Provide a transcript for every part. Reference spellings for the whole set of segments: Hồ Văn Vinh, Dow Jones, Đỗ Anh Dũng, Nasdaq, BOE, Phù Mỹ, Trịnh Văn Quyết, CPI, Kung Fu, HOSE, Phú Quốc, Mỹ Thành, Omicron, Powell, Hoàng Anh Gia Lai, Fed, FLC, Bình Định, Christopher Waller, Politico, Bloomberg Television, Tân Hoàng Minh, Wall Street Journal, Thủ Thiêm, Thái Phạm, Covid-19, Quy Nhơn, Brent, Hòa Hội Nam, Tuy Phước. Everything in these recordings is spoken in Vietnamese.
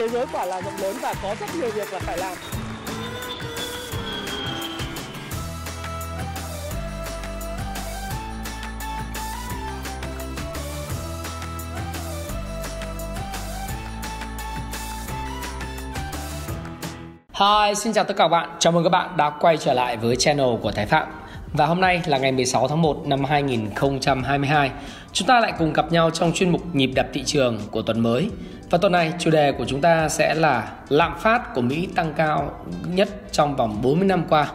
thế giới quả là rộng lớn và có rất nhiều việc là phải làm. Hi, xin chào tất cả các bạn. Chào mừng các bạn đã quay trở lại với channel của Thái Phạm. Và hôm nay là ngày 16 tháng 1 năm 2022. Chúng ta lại cùng gặp nhau trong chuyên mục nhịp đập thị trường của tuần mới. Và tuần này chủ đề của chúng ta sẽ là lạm phát của Mỹ tăng cao nhất trong vòng 40 năm qua,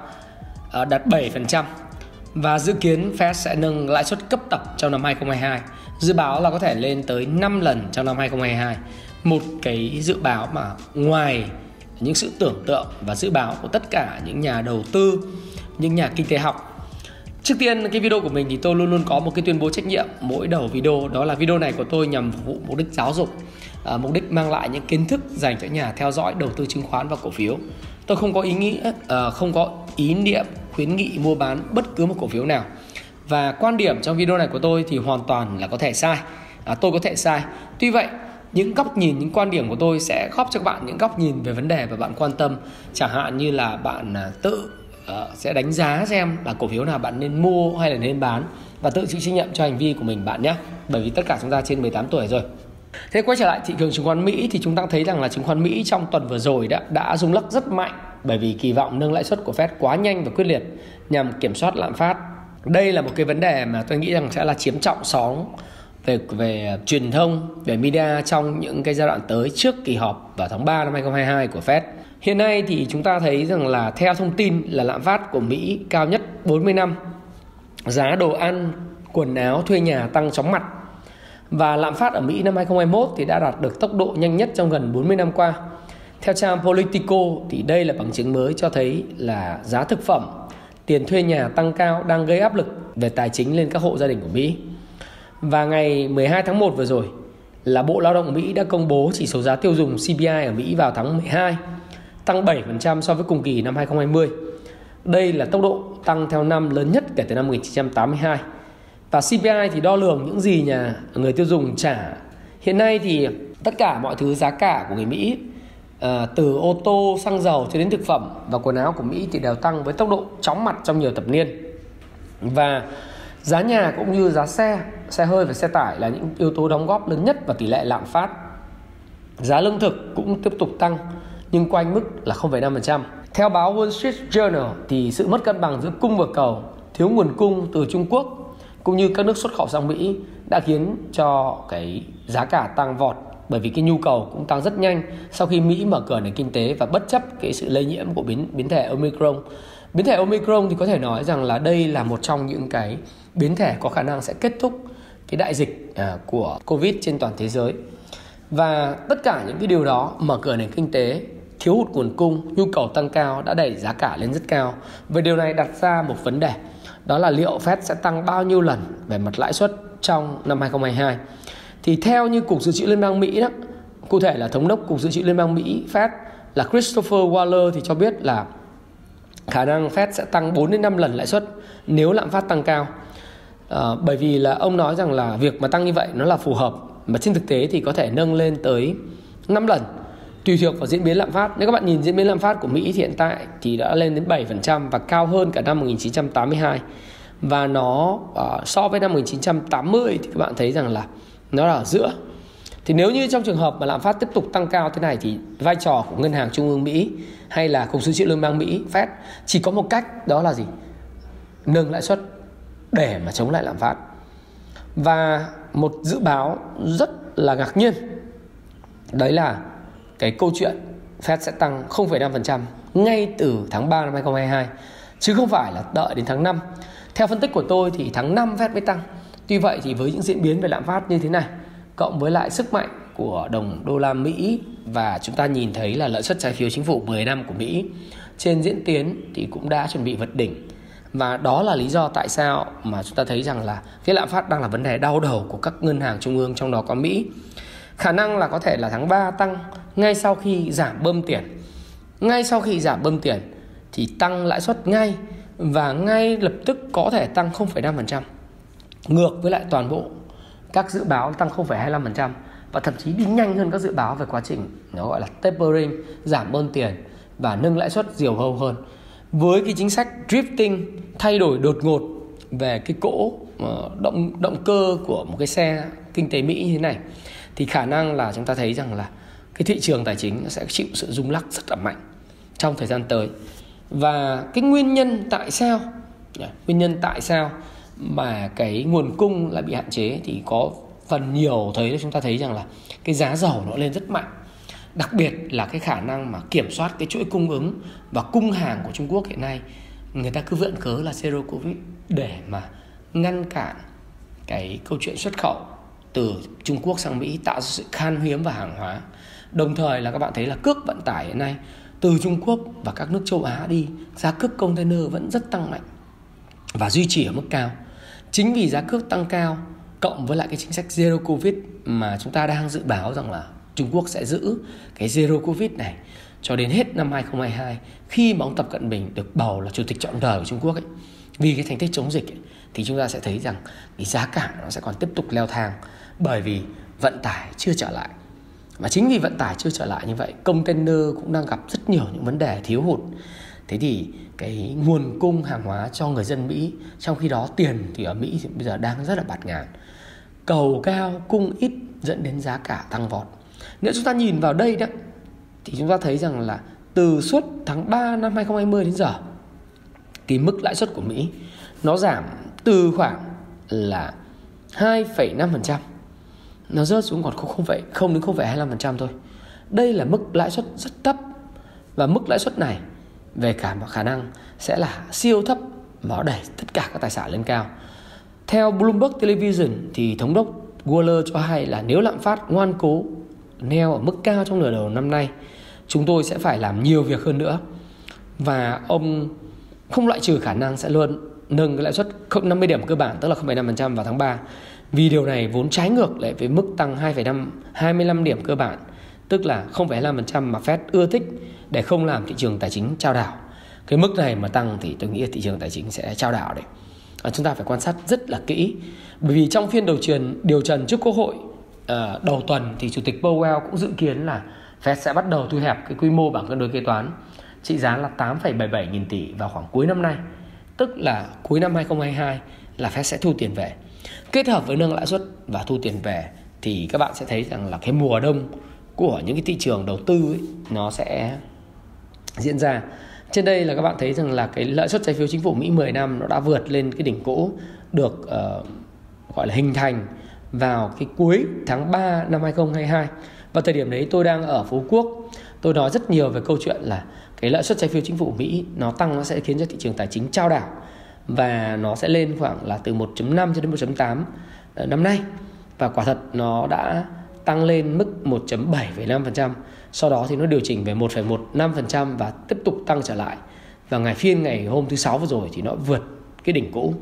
đạt 7%. Và dự kiến Fed sẽ nâng lãi suất cấp tập trong năm 2022. Dự báo là có thể lên tới 5 lần trong năm 2022. Một cái dự báo mà ngoài những sự tưởng tượng và dự báo của tất cả những nhà đầu tư, những nhà kinh tế học. Trước tiên, cái video của mình thì tôi luôn luôn có một cái tuyên bố trách nhiệm mỗi đầu video. Đó là video này của tôi nhằm phục vụ mục đích giáo dục, mục đích mang lại những kiến thức dành cho nhà theo dõi đầu tư chứng khoán và cổ phiếu. Tôi không có ý niệm khuyến nghị mua bán bất cứ một cổ phiếu nào. Và quan điểm trong video này của tôi thì hoàn toàn là có thể sai. Tôi có thể sai. Tuy vậy, những góc nhìn, những quan điểm của tôi sẽ góp cho các bạn những góc nhìn về vấn đề mà bạn quan tâm. Chẳng hạn như là bạn tự sẽ đánh giá xem là cổ phiếu nào bạn nên mua hay là nên bán, và tự chịu trách nhiệm cho hành vi của mình bạn nhé. Bởi vì tất cả chúng ta trên 18 tuổi rồi. Thế quay trở lại thị trường chứng khoán Mỹ thì chúng ta thấy rằng là chứng khoán Mỹ trong tuần vừa rồi đã rung lắc rất mạnh, bởi vì kỳ vọng nâng lãi suất của Fed quá nhanh và quyết liệt nhằm kiểm soát lạm phát. Đây là một cái vấn đề mà tôi nghĩ rằng sẽ là chiếm trọng sóng về truyền thông, về media trong những cái giai đoạn tới trước kỳ họp vào tháng 3 năm 2022 của Fed. Hiện nay thì chúng ta thấy rằng là theo thông tin là lạm phát của Mỹ cao nhất 40 năm. Giá đồ ăn, quần áo, thuê nhà tăng chóng mặt. Và lạm phát ở Mỹ năm 2021 thì đã đạt được tốc độ nhanh nhất trong gần 40 năm qua. Theo trang Politico thì đây là bằng chứng mới cho thấy là giá thực phẩm, tiền thuê nhà tăng cao đang gây áp lực về tài chính lên các hộ gia đình của Mỹ. Và ngày 12 tháng 1 vừa rồi là Bộ Lao động Mỹ đã công bố chỉ số giá tiêu dùng CPI ở Mỹ vào tháng 12, tăng 7% so với cùng kỳ năm 2020. Đây là tốc độ tăng theo năm lớn nhất kể từ năm 1982. Và CPI thì đo lường những gì người tiêu dùng trả. Hiện nay thì tất cả mọi thứ giá cả của người Mỹ, từ ô tô, xăng dầu cho đến thực phẩm và quần áo của Mỹ thì đều tăng với tốc độ chóng mặt trong nhiều thập niên. Và giá nhà cũng như giá xe hơi và xe tải là những yếu tố đóng góp lớn nhất vào tỷ lệ lạm phát. Giá lương thực cũng tiếp tục tăng, nhưng quanh mức là 0,5%. Theo báo Wall Street Journal thì sự mất cân bằng giữa cung và cầu, thiếu nguồn cung từ Trung Quốc cũng như các nước xuất khẩu sang Mỹ đã khiến cho cái giá cả tăng vọt, bởi vì cái nhu cầu cũng tăng rất nhanh sau khi Mỹ mở cửa nền kinh tế và bất chấp cái sự lây nhiễm của biến thể Omicron. Biến thể Omicron thì có thể nói rằng là đây là một trong những cái biến thể có khả năng sẽ kết thúc cái đại dịch của Covid trên toàn thế giới. Và tất cả những cái điều đó, mở cửa nền kinh tế, thiếu hụt nguồn cung, nhu cầu tăng cao đã đẩy giá cả lên rất cao. Và điều này đặt ra một vấn đề, đó là liệu Fed sẽ tăng bao nhiêu lần về mặt lãi suất trong năm 2022. Thì theo như Cục Dự trữ Liên bang Mỹ đó, cụ thể là Thống đốc Cục Dự trữ Liên bang Mỹ Fed là Christopher Waller thì cho biết là khả năng Fed sẽ tăng 4 đến 5 lần lãi suất nếu lạm phát tăng cao. Bởi vì là ông nói rằng là việc mà tăng như vậy nó là phù hợp, mà trên thực tế thì có thể nâng lên tới 5 lần tùy thuộc vào diễn biến lạm phát. Nếu các bạn nhìn diễn biến lạm phát của Mỹ hiện tại thì đã lên đến 7% và cao hơn cả năm 1982. Và nó so với năm 1980 thì các bạn thấy rằng là nó là ở giữa. Thì nếu như trong trường hợp mà lạm phát tiếp tục tăng cao thế này thì vai trò của Ngân hàng Trung ương Mỹ hay là Cục Dự trữ Liên bang Mỹ Fed chỉ có một cách, đó là gì? Nâng lãi suất để mà chống lại lạm phát. Và một dự báo rất là ngạc nhiên, đấy là cái câu chuyện Fed sẽ tăng 0,5% ngay từ tháng 3 năm 2022, chứ không phải là đợi đến tháng 5. Theo phân tích của tôi thì tháng 5 Fed mới tăng. Tuy vậy thì với những diễn biến về lạm phát như thế này, cộng với lại sức mạnh của đồng đô la Mỹ, và chúng ta nhìn thấy là lợi suất trái phiếu chính phủ 10 năm của Mỹ trên diễn tiến thì cũng đã chuẩn bị vượt đỉnh. Và đó là lý do tại sao mà chúng ta thấy rằng là cái lạm phát đang là vấn đề đau đầu của các ngân hàng trung ương, trong đó có Mỹ. Khả năng là có thể là tháng 3 tăng ngay sau khi giảm bơm tiền. Ngay sau khi giảm bơm tiền thì tăng lãi suất ngay, và ngay lập tức có thể tăng 0,5%. Ngược với lại toàn bộ các dự báo tăng 0,25%. và thậm chí đi nhanh hơn các dự báo về quá trình nó gọi là tapering, giảm bơm tiền và nâng lãi suất diều hâu hơn. Với cái chính sách drifting, thay đổi đột ngột về cái cỗ động cơ của một cái xe kinh tế Mỹ như thế này, thì khả năng là chúng ta thấy rằng là cái thị trường tài chính nó sẽ chịu sự rung lắc rất là mạnh trong thời gian tới. Và cái nguyên nhân tại sao mà cái nguồn cung lại bị hạn chế thì có phần nhiều thấy chúng ta thấy rằng là cái giá dầu nó lên rất mạnh, đặc biệt là cái khả năng mà kiểm soát cái chuỗi cung ứng và cung hàng của Trung Quốc hiện nay người ta cứ vượn cớ là zero covid để mà ngăn cản cái câu chuyện xuất khẩu từ Trung Quốc sang Mỹ, tạo ra sự khan hiếm và hàng hóa. Đồng thời là các bạn thấy là cước vận tải hiện nay từ Trung Quốc và các nước châu Á đi, giá cước container vẫn rất tăng mạnh và duy trì ở mức cao. Chính vì giá cước tăng cao cộng với lại cái chính sách zero covid mà chúng ta đang dự báo rằng là Trung Quốc sẽ giữ cái zero covid này cho đến hết năm 2022, khi mà ông Tập Cận Bình được bầu là chủ tịch trọn đời của Trung Quốc ấy. Vì cái thành tích chống dịch ấy, thì chúng ta sẽ thấy rằng cái giá cả nó sẽ còn tiếp tục leo thang, bởi vì vận tải chưa trở lại. Và chính vì vận tải chưa trở lại như vậy, container cũng đang gặp rất nhiều những vấn đề thiếu hụt. Thế thì cái nguồn cung hàng hóa cho người dân Mỹ, trong khi đó tiền thì ở Mỹ thì bây giờ đang rất là bạt ngàn. Cầu cao, cung ít dẫn đến giá cả tăng vọt. Nếu chúng ta nhìn vào đây đó, thì chúng ta thấy rằng là từ suốt tháng 3 năm 2020 đến giờ, cái mức lãi suất của Mỹ nó giảm từ khoảng là 2,5%, nó rớt xuống còn 0 đến 0,25% thôi. Đây là mức lãi suất rất thấp, và mức lãi suất này về cả khả năng sẽ là siêu thấp mà đẩy tất cả các tài sản lên cao. Theo Bloomberg Television thì thống đốc Waller cho hay là nếu lạm phát ngoan cố neo ở mức cao trong nửa đầu năm nay, chúng tôi sẽ phải làm nhiều việc hơn nữa. Và ông không loại trừ khả năng sẽ luôn nâng cái lãi suất 50 điểm cơ bản, tức là 0,5% vào tháng 3. Vì điều này vốn trái ngược lại với mức tăng 25 điểm cơ bản, tức là 0,5% mà Fed ưa thích để không làm thị trường tài chính chao đảo. Cái mức này mà tăng thì tôi nghĩ thị trường tài chính sẽ chao đảo đấy. Chúng ta phải quan sát rất là kỹ. Bởi vì trong phiên điều trần trước Quốc hội đầu tuần thì Chủ tịch Powell cũng dự kiến là Fed sẽ bắt đầu thu hẹp cái quy mô bảng cân đối kế toán trị giá là 8,77 nghìn tỷ vào khoảng cuối năm nay, tức là cuối năm 2022 là Fed sẽ thu tiền về. Kết hợp với nâng lãi suất và thu tiền về thì các bạn sẽ thấy rằng là cái mùa đông của những cái thị trường đầu tư ấy, nó sẽ diễn ra. Trên đây là các bạn thấy rằng là cái lãi suất trái phiếu chính phủ Mỹ 10 năm nó đã vượt lên cái đỉnh cũ được gọi là hình thành vào cái cuối tháng 3 năm 2022. Và thời điểm đấy tôi đang ở Phú Quốc, tôi nói rất nhiều về câu chuyện là cái lãi suất trái phiếu chính phủ Mỹ nó tăng, nó sẽ khiến cho thị trường tài chính chao đảo, và nó sẽ lên khoảng là từ 1.5 cho đến 1.8 năm nay. Và quả thật nó đã tăng lên mức 1.7,5%, sau đó thì nó điều chỉnh về 1,15% và tiếp tục tăng trở lại. Và ngày hôm thứ Sáu vừa rồi thì nó vượt cái đỉnh cũ.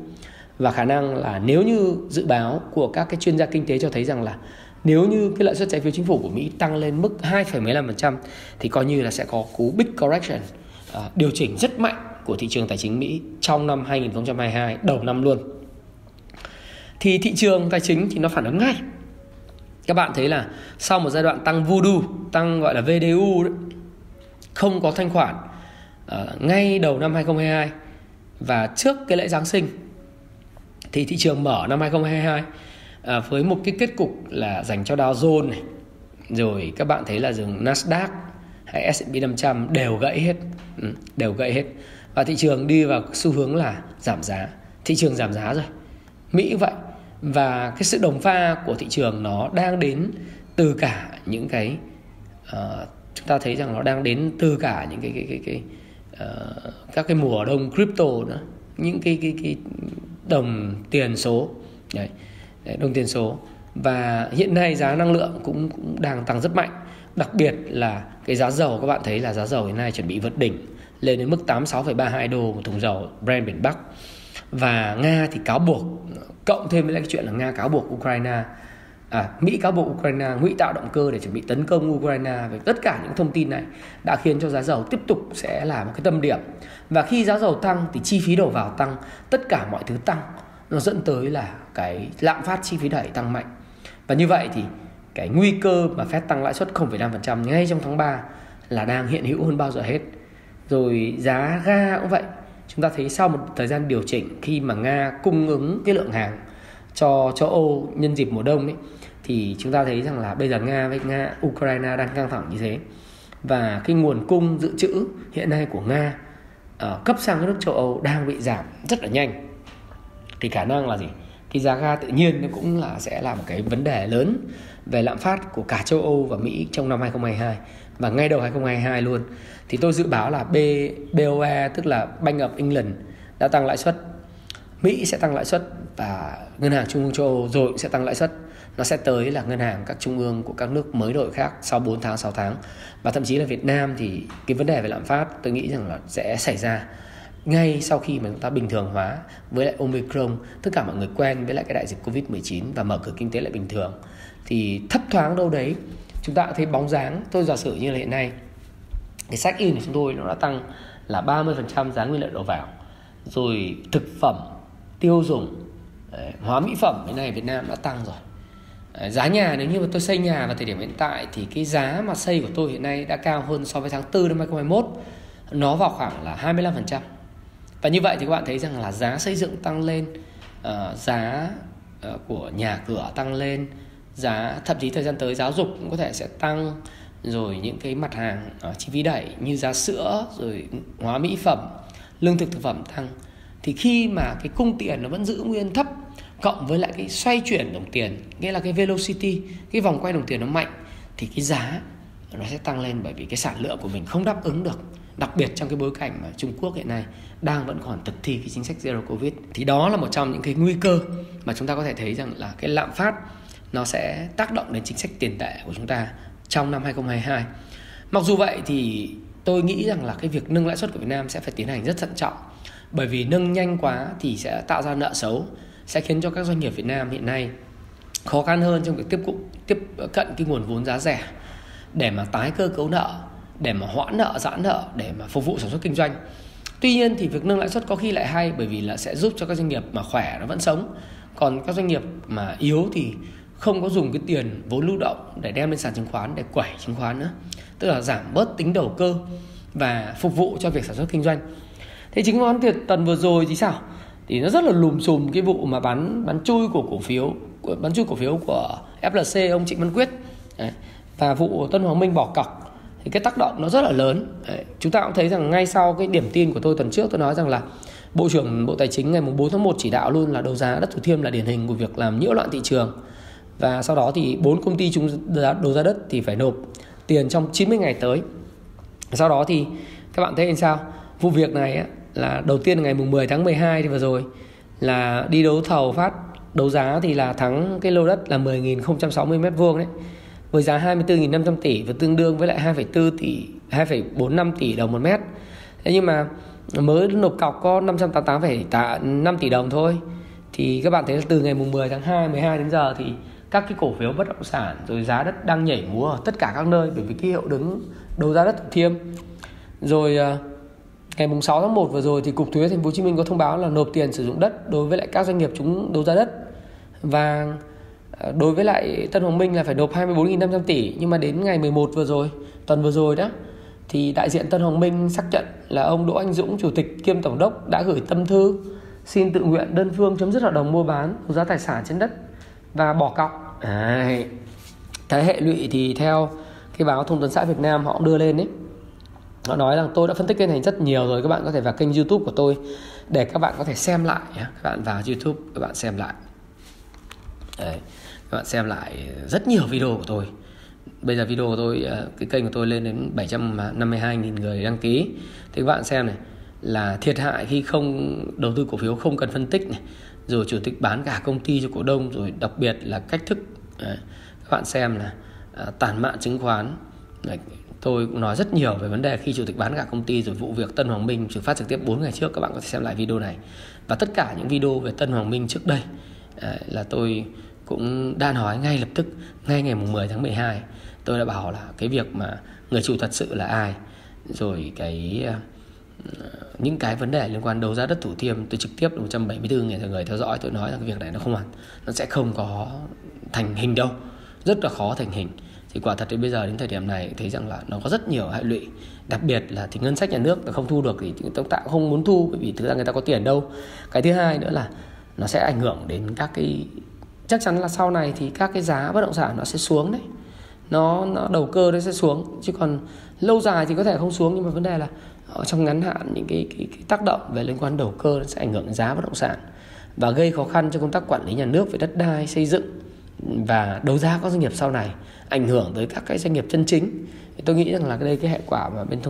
Và khả năng là nếu như dự báo của các cái chuyên gia kinh tế cho thấy rằng là nếu như cái lãi suất trái phiếu chính phủ của Mỹ tăng lên mức 2,15% thì coi như là sẽ có cú big correction, điều chỉnh rất mạnh của thị trường tài chính Mỹ trong năm 2022, đầu năm luôn. Thì thị trường tài chính thì nó phản ứng ngay. Các bạn thấy là sau một giai đoạn tăng voodoo, tăng gọi là VDU đấy, không có thanh khoản ngay đầu năm 2022 và trước cái lễ Giáng sinh, thì thị trường mở năm 2022 với một cái kết cục là dành cho Dow Jones này. Rồi các bạn thấy là dường Nasdaq hay S&P 500 đều gãy hết. Và thị trường đi vào xu hướng là giảm giá. Thị trường giảm giá rồi, Mỹ vậy. Và cái sự đồng pha của thị trường nó đang đến từ cả những cái chúng ta thấy rằng nó đang đến từ cả những các cái mùa đông crypto nữa, những cái đồng tiền số đấy, đồng tiền số. Và hiện nay giá năng lượng cũng đang tăng rất mạnh, đặc biệt là cái giá dầu. Các bạn thấy là giá dầu hiện nay chuẩn bị vượt đỉnh lên đến mức 86,32 đô một thùng dầu Brent miền Bắc. Và Nga thì cáo buộc, cộng thêm với lại cái chuyện là Nga cáo buộc Ukraine, Mỹ cáo buộc Ukraine ngụy tạo động cơ để chuẩn bị tấn công Ukraine. Với tất cả những thông tin này đã khiến cho giá dầu tiếp tục sẽ là một cái tâm điểm. Và khi giá dầu tăng thì chi phí đầu vào tăng, tất cả mọi thứ tăng, nó dẫn tới là cái lạm phát chi phí đẩy tăng mạnh. Và như vậy thì cái nguy cơ mà Fed tăng lãi suất 0,5% ngay trong tháng 3 là đang hiện hữu hơn bao giờ hết. Rồi giá ga cũng vậy. Chúng ta thấy sau một thời gian điều chỉnh khi mà Nga cung ứng cái lượng hàng cho châu Âu nhân dịp mùa đông ấy, thì chúng ta thấy rằng là bây giờ Nga với Ukraine đang căng thẳng như thế. Và cái nguồn cung dự trữ hiện nay của Nga cấp sang các nước châu Âu đang bị giảm rất là nhanh. Thì khả năng là gì? Cái giá ga tự nhiên nó cũng là sẽ là một cái vấn đề lớn về lạm phát của cả châu Âu và Mỹ trong năm 2022 và ngay đầu 2022 luôn. Thì tôi dự báo là BOE tức là Bank of England đã tăng lãi suất, Mỹ sẽ tăng lãi suất và ngân hàng trung ương châu Âu rồi cũng sẽ tăng lãi suất. Nó sẽ tới là ngân hàng các trung ương của các nước mới đổi khác sau 4 tháng, 6 tháng. Và thậm chí là Việt Nam thì cái vấn đề về lạm phát tôi nghĩ rằng là sẽ xảy ra ngay sau khi mà chúng ta bình thường hóa với lại Omicron, tất cả mọi người quen với lại cái đại dịch Covid-19 và mở cửa kinh tế lại bình thường. Thì thấp thoáng đâu đấy chúng ta thấy bóng dáng, tôi giả sử như là hiện nay cái sách in của chúng tôi nó đã tăng là 30% giá nguyên liệu đầu vào, rồi thực phẩm tiêu dùng, hóa mỹ phẩm bên này Việt Nam đã tăng rồi. Giá nhà, nếu như mà tôi xây nhà vào thời điểm hiện tại thì cái giá mà xây của tôi hiện nay đã cao hơn so với tháng 4 năm 2021, nó vào khoảng là 25%. Và như vậy thì các bạn thấy rằng là giá xây dựng tăng lên, giá của nhà cửa tăng lên, giá thậm chí thời gian tới giáo dục cũng có thể sẽ tăng, rồi những cái mặt hàng chi phí đẩy như giá sữa, rồi hóa mỹ phẩm, lương thực thực phẩm tăng. Thì khi mà cái cung tiền nó vẫn giữ nguyên thấp cộng với lại cái xoay chuyển đồng tiền, nghĩa là cái velocity, cái vòng quay đồng tiền nó mạnh, thì cái giá nó sẽ tăng lên bởi vì cái sản lượng của mình không đáp ứng được, đặc biệt trong cái bối cảnh mà Trung Quốc hiện nay đang vẫn còn thực thi cái chính sách Zero Covid. Thì đó là một trong những cái nguy cơ mà chúng ta có thể thấy rằng là cái lạm phát nó sẽ tác động đến chính sách tiền tệ của chúng ta trong năm 2022. Mặc dù vậy thì tôi nghĩ rằng là cái việc nâng lãi suất của Việt Nam sẽ phải tiến hành rất thận trọng, bởi vì nâng nhanh quá thì sẽ tạo ra nợ xấu, sẽ khiến cho các doanh nghiệp Việt Nam hiện nay khó khăn hơn trong việc tiếp cận cái nguồn vốn giá rẻ để mà tái cơ cấu nợ, để mà hoãn nợ, giãn nợ, để mà phục vụ sản xuất kinh doanh. Tuy nhiên thì việc nâng lãi suất có khi lại hay, bởi vì là sẽ giúp cho các doanh nghiệp mà khỏe nó vẫn sống, còn các doanh nghiệp mà yếu thì không có dùng cái tiền vốn lưu động để đem lên sàn chứng khoán, để quẩy chứng khoán nữa, tức là giảm bớt tính đầu cơ và phục vụ cho việc sản xuất kinh doanh. Thế chính món tiền tuần vừa rồi thì sao? Thì nó rất là lùm xùm cái vụ mà bán chui cổ phiếu của FLC ông Trịnh Văn Quyết. Đấy. Và vụ Tân Hoàng Minh bỏ cọc thì cái tác động nó rất là lớn. Đấy. Chúng ta cũng thấy rằng ngay sau cái điểm tin của tôi tuần trước, tôi nói rằng là Bộ trưởng Bộ Tài chính ngày 4 tháng 1 chỉ đạo luôn là đấu giá đất Thủ Thiêm là điển hình của việc làm nhiễu loạn thị trường. Và sau đó thì 4 công ty chúng đấu giá đất thì phải nộp tiền trong 90 ngày tới. Sau đó thì các bạn thấy sao? Vụ việc này á, là đầu tiên ngày 10 tháng 12 thì vừa rồi là đi đấu thầu đấu giá thì là thắng cái lô đất là 10.060 m2 đấy, với giá 24.500 tỷ và tương đương với lại 2,45 tỷ đồng một mét. Thế nhưng mà mới nộp cọc có 588,5 tỷ đồng thôi. Thì các bạn thấy là từ ngày 10 tháng 2, 12 đến giờ thì các cái cổ phiếu bất động sản rồi giá đất đang nhảy múa ở tất cả các nơi, bởi vì cái hiệu ứng đấu giá đất Thủ Thiêm. Rồi ngày 6 tháng 1 vừa rồi thì Cục Thuế Thành phố Hồ Chí Minh có thông báo là nộp tiền sử dụng đất đối với lại các doanh nghiệp chúng đấu giá đất, và đối với lại Tân Hoàng Minh là phải nộp 24.500 tỷ. Nhưng mà đến ngày 11 vừa rồi, tuần vừa rồi đó, thì đại diện Tân Hoàng Minh xác nhận là ông Đỗ Anh Dũng, chủ tịch kiêm tổng đốc, đã gửi tâm thư xin tự nguyện đơn phương chấm dứt hợp đồng mua bán đấu giá tài sản trên đất và bỏ cọc. Cái hệ lụy thì theo cái báo Thông tấn xã Việt Nam họ cũng đưa lên đấy. Nó nói rằng tôi đã phân tích cái này rất nhiều rồi, các bạn có thể vào kênh YouTube của tôi để các bạn có thể xem lại. Các bạn vào YouTube các bạn xem lại. Đấy, các bạn xem lại rất nhiều video của tôi. Bây giờ video của tôi, cái kênh của tôi lên đến 752.000 người đăng ký. Thì các bạn xem này, là thiệt hại khi không đầu tư cổ phiếu không cần phân tích này, rồi chủ tịch bán cả công ty cho cổ đông, rồi đặc biệt là cách thức. Đấy, các bạn xem là tản mạn chứng khoán. Đấy, tôi cũng nói rất nhiều về vấn đề khi chủ tịch bán cả công ty, rồi vụ việc Tân Hoàng Minh phát trực tiếp 4 ngày trước. Các bạn có thể xem lại video này. Và tất cả những video về Tân Hoàng Minh trước đây là tôi cũng đã nói ngay lập tức. Ngay ngày 10 tháng 12 tôi đã bảo là cái việc mà người chủ thật sự là ai, rồi cái những cái vấn đề liên quan đấu giá đất Thủ Thiêm. Tôi trực tiếp 174.000 người theo dõi. Tôi nói rằng cái việc này nó sẽ không có thành hình đâu. rất là khó thành hình. Thì quả thật đến bây giờ, đến thời điểm này thấy rằng là nó có rất nhiều hệ lụy, đặc biệt là thì ngân sách nhà nước không thu được thì chúng ta cũng không muốn thu, bởi vì thực ra người ta có tiền đâu. Cái thứ hai nữa là nó sẽ ảnh hưởng đến các cái, chắc chắn là sau này thì các cái giá bất động sản nó sẽ xuống đấy, nó đầu cơ nó sẽ xuống, chứ còn lâu dài thì có thể không xuống, nhưng mà vấn đề là ở trong ngắn hạn những cái tác động về liên quan đầu cơ nó sẽ ảnh hưởng đến giá bất động sản và gây khó khăn cho công tác quản lý nhà nước về đất đai, xây dựng và đấu giá các doanh nghiệp sau này, ảnh hưởng tới các cái doanh nghiệp chân chính. Tôi nghĩ rằng là đây cái hệ quả mà bên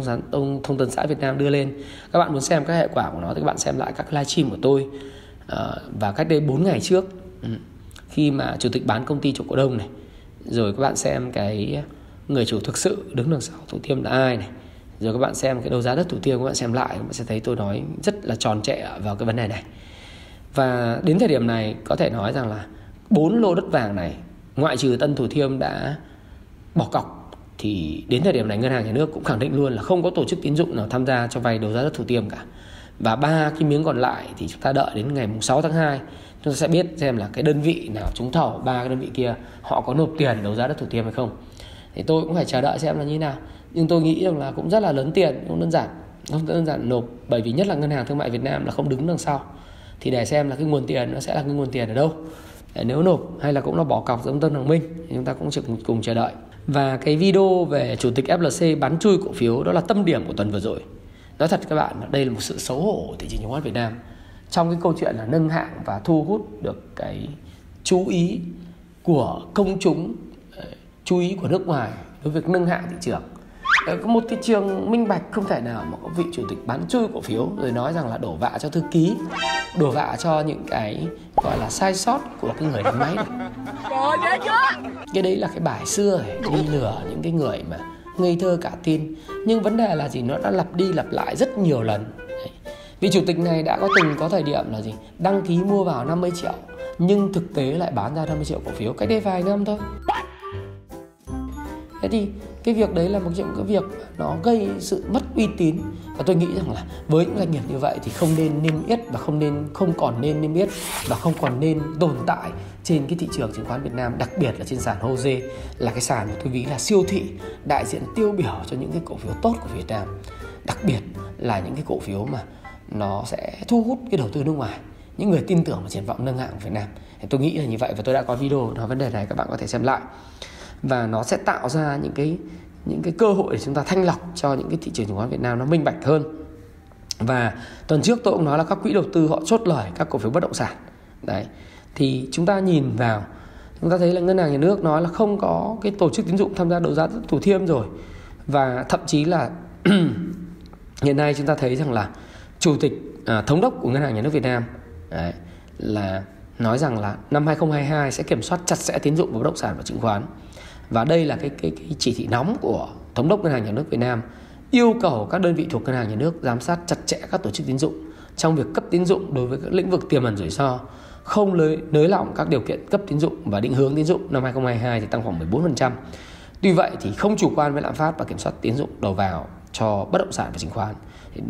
thông tấn xã Việt Nam đưa lên. Các bạn muốn xem các hệ quả của nó thì các bạn xem lại các livestream của tôi và cách đây 4 ngày trước, khi mà chủ tịch bán công ty cho cổ đông này, rồi các bạn xem cái người chủ thực sự đứng đằng sau Thủ Thiêm là ai này, rồi các bạn xem cái đấu giá đất Thủ Thiêm, các bạn xem lại các bạn sẽ thấy tôi nói rất là tròn trịa vào cái vấn đề này. Và đến thời điểm này có thể nói rằng là 4 lô đất vàng này, ngoại trừ Tân Thủ Thiêm đã bỏ cọc, thì đến thời điểm này ngân hàng nhà nước cũng khẳng định luôn là không có tổ chức tín dụng nào tham gia cho vay đấu giá đất Thủ Thiêm cả. Và 3 cái miếng còn lại thì chúng ta đợi đến ngày 6 tháng 2 chúng ta sẽ biết xem là cái đơn vị nào trúng thầu, 3 cái đơn vị kia họ có nộp tiền đấu giá đất Thủ Thiêm hay không. Thì tôi cũng phải chờ đợi xem là như thế nào. Nhưng tôi nghĩ rằng là cũng rất là lớn tiền, cũng đơn giản, không đơn giản nộp, bởi vì nhất là Ngân hàng Thương mại Việt Nam là không đứng đằng sau. Thì để xem là cái nguồn tiền nó sẽ là cái nguồn tiền ở đâu, nếu nộp hay là cũng là bỏ cọc giống Tân Hoàng Minh, chúng ta cũng cùng chờ đợi. Và cái video về chủ tịch FLC bán chui cổ phiếu đó là tâm điểm của tuần vừa rồi. Nói thật các bạn, đây là một sự xấu hổ của thị trường chứng khoán Việt Nam trong cái câu chuyện là nâng hạng và thu hút được cái chú ý của công chúng, chú ý của nước ngoài đối với việc nâng hạng thị trường. Có một thị trường minh bạch không thể nào mà có vị chủ tịch bán chui cổ phiếu rồi nói rằng là đổ vạ cho thư ký, đổ vạ cho những cái gọi là sai sót của cái người đánh máy này. Cái đấy là cái bài xưa ấy, đi lừa những cái người mà ngây thơ cả tin. Nhưng vấn đề là gì, nó đã lặp đi lặp lại rất nhiều lần. Vị chủ tịch này đã có thời điểm là gì, đăng ký mua vào 50 triệu nhưng thực tế lại bán ra 50 triệu cổ phiếu, cách đây vài năm thôi. Thế thì cái việc đấy là một trong những việc nó gây sự mất uy tín, và tôi nghĩ rằng là với những doanh nghiệp như vậy thì không nên niêm yết và không còn nên niêm yết và không còn nên tồn tại trên cái thị trường chứng khoán Việt Nam, đặc biệt là trên sàn HOSE, là cái sàn mà tôi nghĩ là siêu thị, đại diện tiêu biểu cho những cái cổ phiếu tốt của Việt Nam, đặc biệt là những cái cổ phiếu mà nó sẽ thu hút cái đầu tư nước ngoài, những người tin tưởng và triển vọng nâng hạng của Việt Nam. Thì tôi nghĩ là như vậy, và tôi đã có video nói vấn đề này, các bạn có thể xem lại. Và nó sẽ tạo ra những cái cơ hội để chúng ta thanh lọc cho những cái thị trường chứng khoán Việt Nam nó minh bạch hơn. Và tuần trước tôi cũng nói là các quỹ đầu tư họ chốt lời các cổ phiếu bất động sản. Đấy. Thì chúng ta nhìn vào, chúng ta thấy là ngân hàng nhà nước nói là không có cái tổ chức tín dụng tham gia đấu giá Thủ Thiêm rồi. Và thậm chí là hiện nay chúng ta thấy rằng là thống đốc của Ngân hàng Nhà nước Việt Nam là nói rằng là năm 2022 sẽ kiểm soát chặt chẽ tín dụng bất động sản và chứng khoán. Và đây là cái chỉ thị nóng của Thống đốc Ngân hàng Nhà nước Việt Nam, yêu cầu các đơn vị thuộc Ngân hàng Nhà nước giám sát chặt chẽ các tổ chức tín dụng trong việc cấp tín dụng đối với các lĩnh vực tiềm ẩn rủi ro, không nới lỏng các điều kiện cấp tín dụng, và định hướng tín dụng năm 2022 thì tăng khoảng 14%. Tuy vậy thì không chủ quan với lạm phát và kiểm soát tín dụng đầu vào cho bất động sản và chứng khoán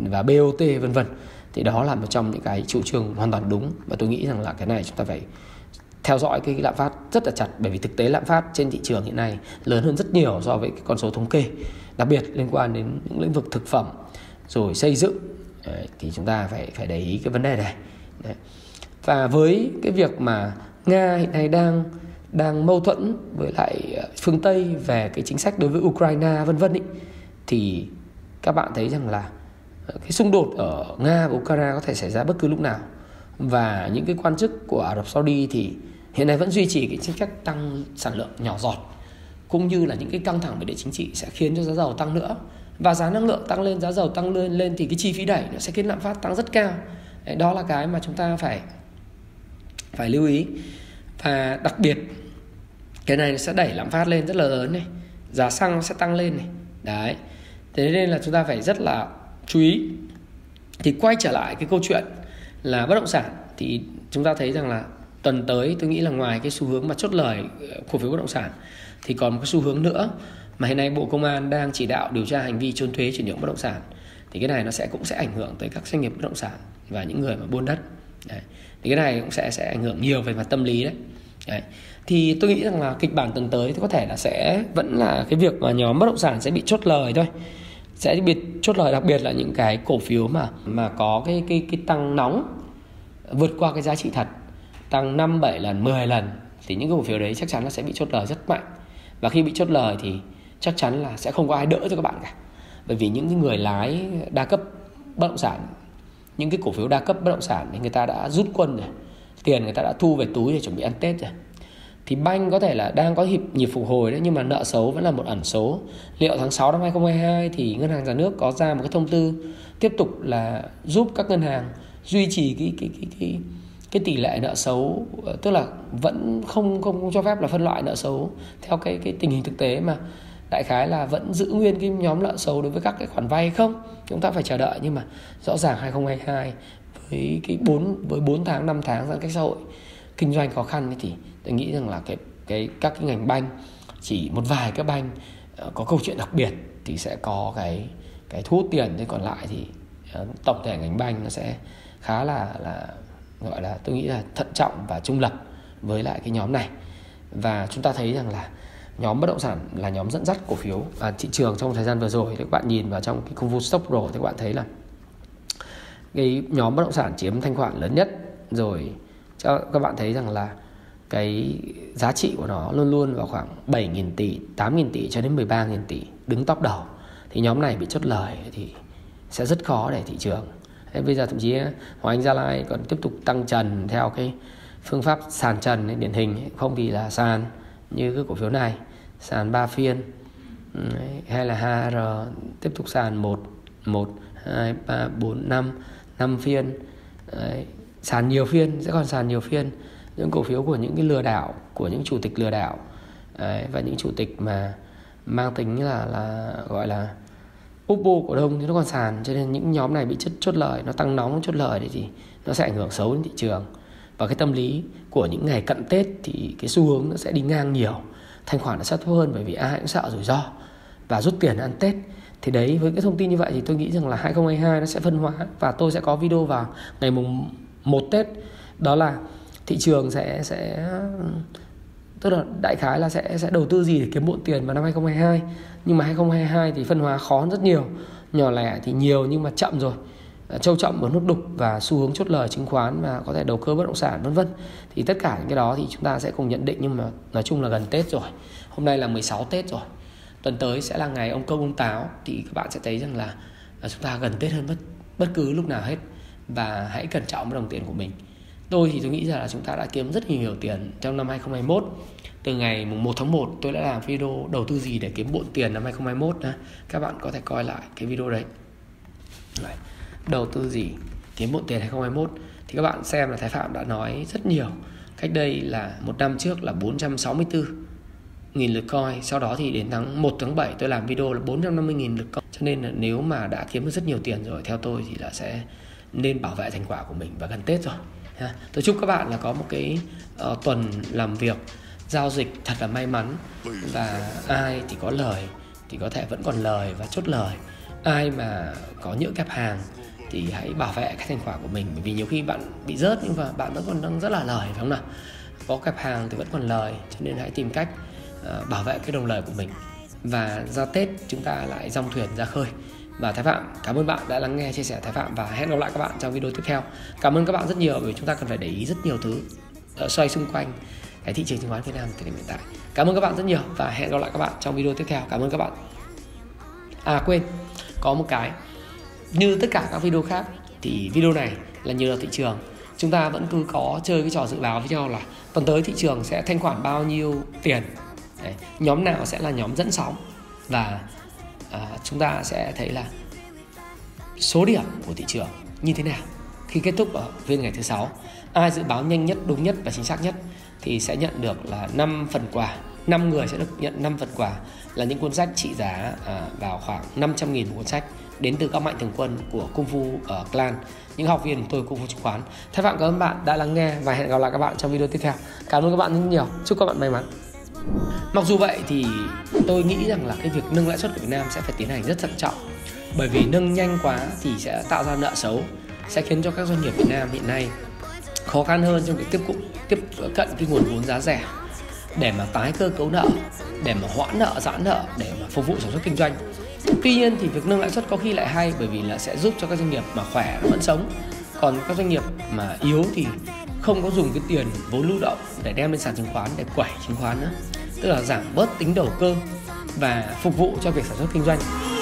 và BOT v.v. Thì đó là một trong những cái chủ trương hoàn toàn đúng, và tôi nghĩ rằng là cái này chúng ta phải theo dõi cái lạm phát rất là chặt, bởi vì thực tế lạm phát trên thị trường hiện nay lớn hơn rất nhiều so với cái con số thống kê, đặc biệt liên quan đến những lĩnh vực thực phẩm rồi xây dựng. Đấy, thì chúng ta phải để ý cái vấn đề này. Đấy. Và với cái việc mà Nga hiện nay đang mâu thuẫn với lại phương Tây về cái chính sách đối với Ukraine v.v. thì các bạn thấy rằng là cái xung đột ở Nga và Ukraine có thể xảy ra bất cứ lúc nào, và những cái quan chức của Ả Rập Saudi thì hiện nay vẫn duy trì cái chính sách tăng sản lượng nhỏ giọt, cũng như là những cái căng thẳng về địa chính trị sẽ khiến cho giá dầu tăng nữa, và giá năng lượng tăng lên, giá dầu tăng lên thì cái chi phí đẩy nó sẽ khiến lạm phát tăng rất cao. Đấy, đó là cái mà chúng ta phải lưu ý, và đặc biệt cái này sẽ đẩy lạm phát lên rất là lớn này, giá xăng sẽ tăng lên này. Đấy, thế nên là chúng ta phải rất là chú ý. Thì quay trở lại cái câu chuyện là bất động sản, thì chúng ta thấy rằng là tuần tới tôi nghĩ là ngoài cái xu hướng mà chốt lời cổ phiếu bất động sản thì còn một cái xu hướng nữa mà hiện nay Bộ Công an đang chỉ đạo điều tra hành vi trốn thuế chuyển nhượng bất động sản, thì cái này nó cũng sẽ ảnh hưởng tới các doanh nghiệp bất động sản và những người mà buôn đất. Đấy. Thì cái này cũng sẽ ảnh hưởng nhiều về mặt tâm lý đấy. Đấy. Thì tôi nghĩ rằng là kịch bản tuần tới thì có thể là sẽ vẫn là cái việc mà nhóm bất động sản sẽ bị chốt lời thôi, sẽ bị chốt lời, đặc biệt là những cái cổ phiếu mà có cái tăng nóng vượt qua cái giá trị thật, tăng 5, 7 lần, 10 lần thì những cái cổ phiếu đấy chắc chắn là sẽ bị chốt lời rất mạnh. Và khi bị chốt lời thì chắc chắn là sẽ không có ai đỡ cho các bạn cả, bởi vì những người lái đa cấp bất động sản, những cái cổ phiếu đa cấp bất động sản thì người ta đã rút quân rồi, tiền người ta đã thu về túi để chuẩn bị ăn Tết rồi. Thì banh có thể là đang có nhịp phục hồi đấy, nhưng mà nợ xấu vẫn là một ẩn số. Liệu tháng 6 năm 2022 thì ngân hàng nhà nước có ra một cái thông tư tiếp tục là giúp các ngân hàng duy trì cái tỷ lệ nợ xấu, tức là vẫn không cho phép là phân loại nợ xấu theo cái tình hình thực tế, mà đại khái là vẫn giữ nguyên cái nhóm nợ xấu đối với các cái khoản vay không? Chúng ta phải chờ đợi, nhưng mà rõ ràng 2022 với cái 4 tháng 5 tháng giãn cách xã hội, kinh doanh khó khăn thì tôi nghĩ rằng là các cái ngành banh, chỉ một vài các banh có câu chuyện đặc biệt thì sẽ có cái thu hút tiền, thế còn lại thì tổng thể ngành banh nó sẽ khá là gọi là tôi nghĩ là thận trọng và trung lập với lại cái nhóm này. Và chúng ta thấy rằng là nhóm bất động sản là nhóm dẫn dắt cổ phiếu thị trường trong thời gian vừa rồi. Thì các bạn nhìn vào trong cái Kung Fu Stock Pro thì các bạn thấy là cái nhóm bất động sản chiếm thanh khoản lớn nhất rồi. Các bạn thấy rằng là cái giá trị của nó luôn luôn vào khoảng 7.000 tỷ, 8.000 tỷ cho đến 13.000 tỷ, đứng top đầu. Thì nhóm này bị chốt lời thì sẽ rất khó để thị trường. Bây giờ thậm chí Hoàng Anh Gia Lai còn tiếp tục tăng trần theo cái phương pháp sàn trần điển hình, không thì là sàn như cái cổ phiếu này, sàn 3 phiên, hay là HR tiếp tục sàn 1, 2, 3, 4, 5 phiên. Đấy, sàn nhiều phiên, sẽ còn sàn nhiều phiên những cổ phiếu của những cái lừa đảo, của những chủ tịch lừa đảo. Đấy, và những chủ tịch mà mang tính là gọi là úp bô cổ đông thì nó còn sàn, cho nên những nhóm này bị chốt lời, nó tăng nóng chốt lời thì nó sẽ ảnh hưởng xấu đến thị trường. Và cái tâm lý của những ngày cận Tết thì cái xu hướng nó sẽ đi ngang nhiều, thanh khoản nó sẽ thấp hơn, bởi vì ai cũng sợ rủi ro và rút tiền ăn Tết. Thì đấy, với cái thông tin như vậy thì tôi nghĩ rằng là 2022 nó sẽ phân hóa, và tôi sẽ có video vào ngày mùng 1 Tết, đó là thị trường sẽ tức là đại khái là sẽ đầu tư gì để kiếm bộn tiền vào năm 2022. Nhưng mà 2022 thì phân hóa khó rất nhiều, nhỏ lẻ thì nhiều nhưng mà chậm rồi, châu chậm và nút đục, và xu hướng chốt lời chứng khoán và có thể đầu cơ bất động sản vân vân. Thì tất cả những cái đó thì chúng ta sẽ cùng nhận định, nhưng mà nói chung là gần Tết rồi, hôm nay là 16 Tết rồi, tuần tới sẽ là ngày ông Công ông Táo, thì các bạn sẽ thấy rằng là chúng ta gần Tết hơn bất cứ lúc nào hết, và hãy cẩn trọng với đồng tiền của mình. Tôi thì tôi nghĩ rằng là chúng ta đã kiếm rất nhiều tiền trong năm 2021. Từ ngày 1 tháng 1 tôi đã làm video đầu tư gì để kiếm bộn tiền năm 2021. Các bạn có thể coi lại cái video đấy. Đầu tư gì kiếm bộn tiền 2021. Thì các bạn xem là Thái Phạm đã nói rất nhiều. Cách đây là một năm trước là 464.000 lượt coi. Sau đó thì đến tháng 1 tháng 7 tôi làm video là 450.000 lượt coi. Cho nên là nếu mà đã kiếm được rất nhiều tiền rồi, theo tôi thì là sẽ nên bảo vệ thành quả của mình, và gần Tết rồi. Tôi chúc các bạn là có một cái tuần làm việc, giao dịch thật là may mắn, và ai thì có lời thì có thể vẫn còn lời và chốt lời, ai mà có nhỡ kẹp hàng thì hãy bảo vệ cái thành quả của mình, bởi vì nhiều khi bạn bị rớt nhưng mà bạn vẫn còn đang rất là lời, phải không nào? Có kẹp hàng thì vẫn còn lời, cho nên hãy tìm cách bảo vệ cái đồng lời của mình, và ra Tết chúng ta lại dòng thuyền ra khơi. Và Thái Phạm, cảm ơn bạn đã lắng nghe chia sẻ Thái Phạm, và hẹn gặp lại các bạn trong video tiếp theo. Cảm ơn các bạn rất nhiều, vì chúng ta cần phải để ý rất nhiều thứ xoay xung quanh cái thị trường chứng khoán Việt Nam thời điểm hiện tại. Cảm ơn các bạn rất nhiều và hẹn gặp lại các bạn trong video tiếp theo. Cảm ơn các bạn. À quên, có một cái, như tất cả các video khác thì video này là nhờ vào thị trường. Chúng ta vẫn cứ có chơi cái trò dự báo với nhau là tuần tới thị trường sẽ thanh khoản bao nhiêu tiền. Đấy, nhóm nào sẽ là nhóm dẫn sóng, và chúng ta sẽ thấy là số điểm của thị trường như thế nào khi kết thúc ở phiên ngày thứ 6. Ai dự báo nhanh nhất, đúng nhất và chính xác nhất thì sẽ nhận được là 5 phần quà. 5 người sẽ được nhận 5 phần quà là những cuốn sách trị giá vào khoảng 500.000 cuốn sách, đến từ các mạnh thường quân của Kung Fu ở Clan, những học viên của tôi Kung Fu chứng khoán. Thái Phạm cảm ơn bạn đã lắng nghe và hẹn gặp lại các bạn trong video tiếp theo. Cảm ơn các bạn rất nhiều, chúc các bạn may mắn. Mặc dù vậy thì tôi nghĩ rằng là cái việc nâng lãi suất của Việt Nam sẽ phải tiến hành rất thận trọng, bởi vì nâng nhanh quá thì sẽ tạo ra nợ xấu, sẽ khiến cho các doanh nghiệp Việt Nam hiện nay khó khăn hơn trong việc tiếp cận cái nguồn vốn giá rẻ để mà tái cơ cấu nợ, để mà hoãn nợ, giãn nợ, để mà phục vụ sản xuất kinh doanh. Tuy nhiên thì việc nâng lãi suất có khi lại hay, bởi vì là sẽ giúp cho các doanh nghiệp mà khỏe vẫn sống, còn các doanh nghiệp mà yếu thì không có dùng cái tiền vốn lưu động để đem lên sàn chứng khoán để quẩy chứng khoán nữa, tức là giảm bớt tính đầu cơ và phục vụ cho việc sản xuất kinh doanh.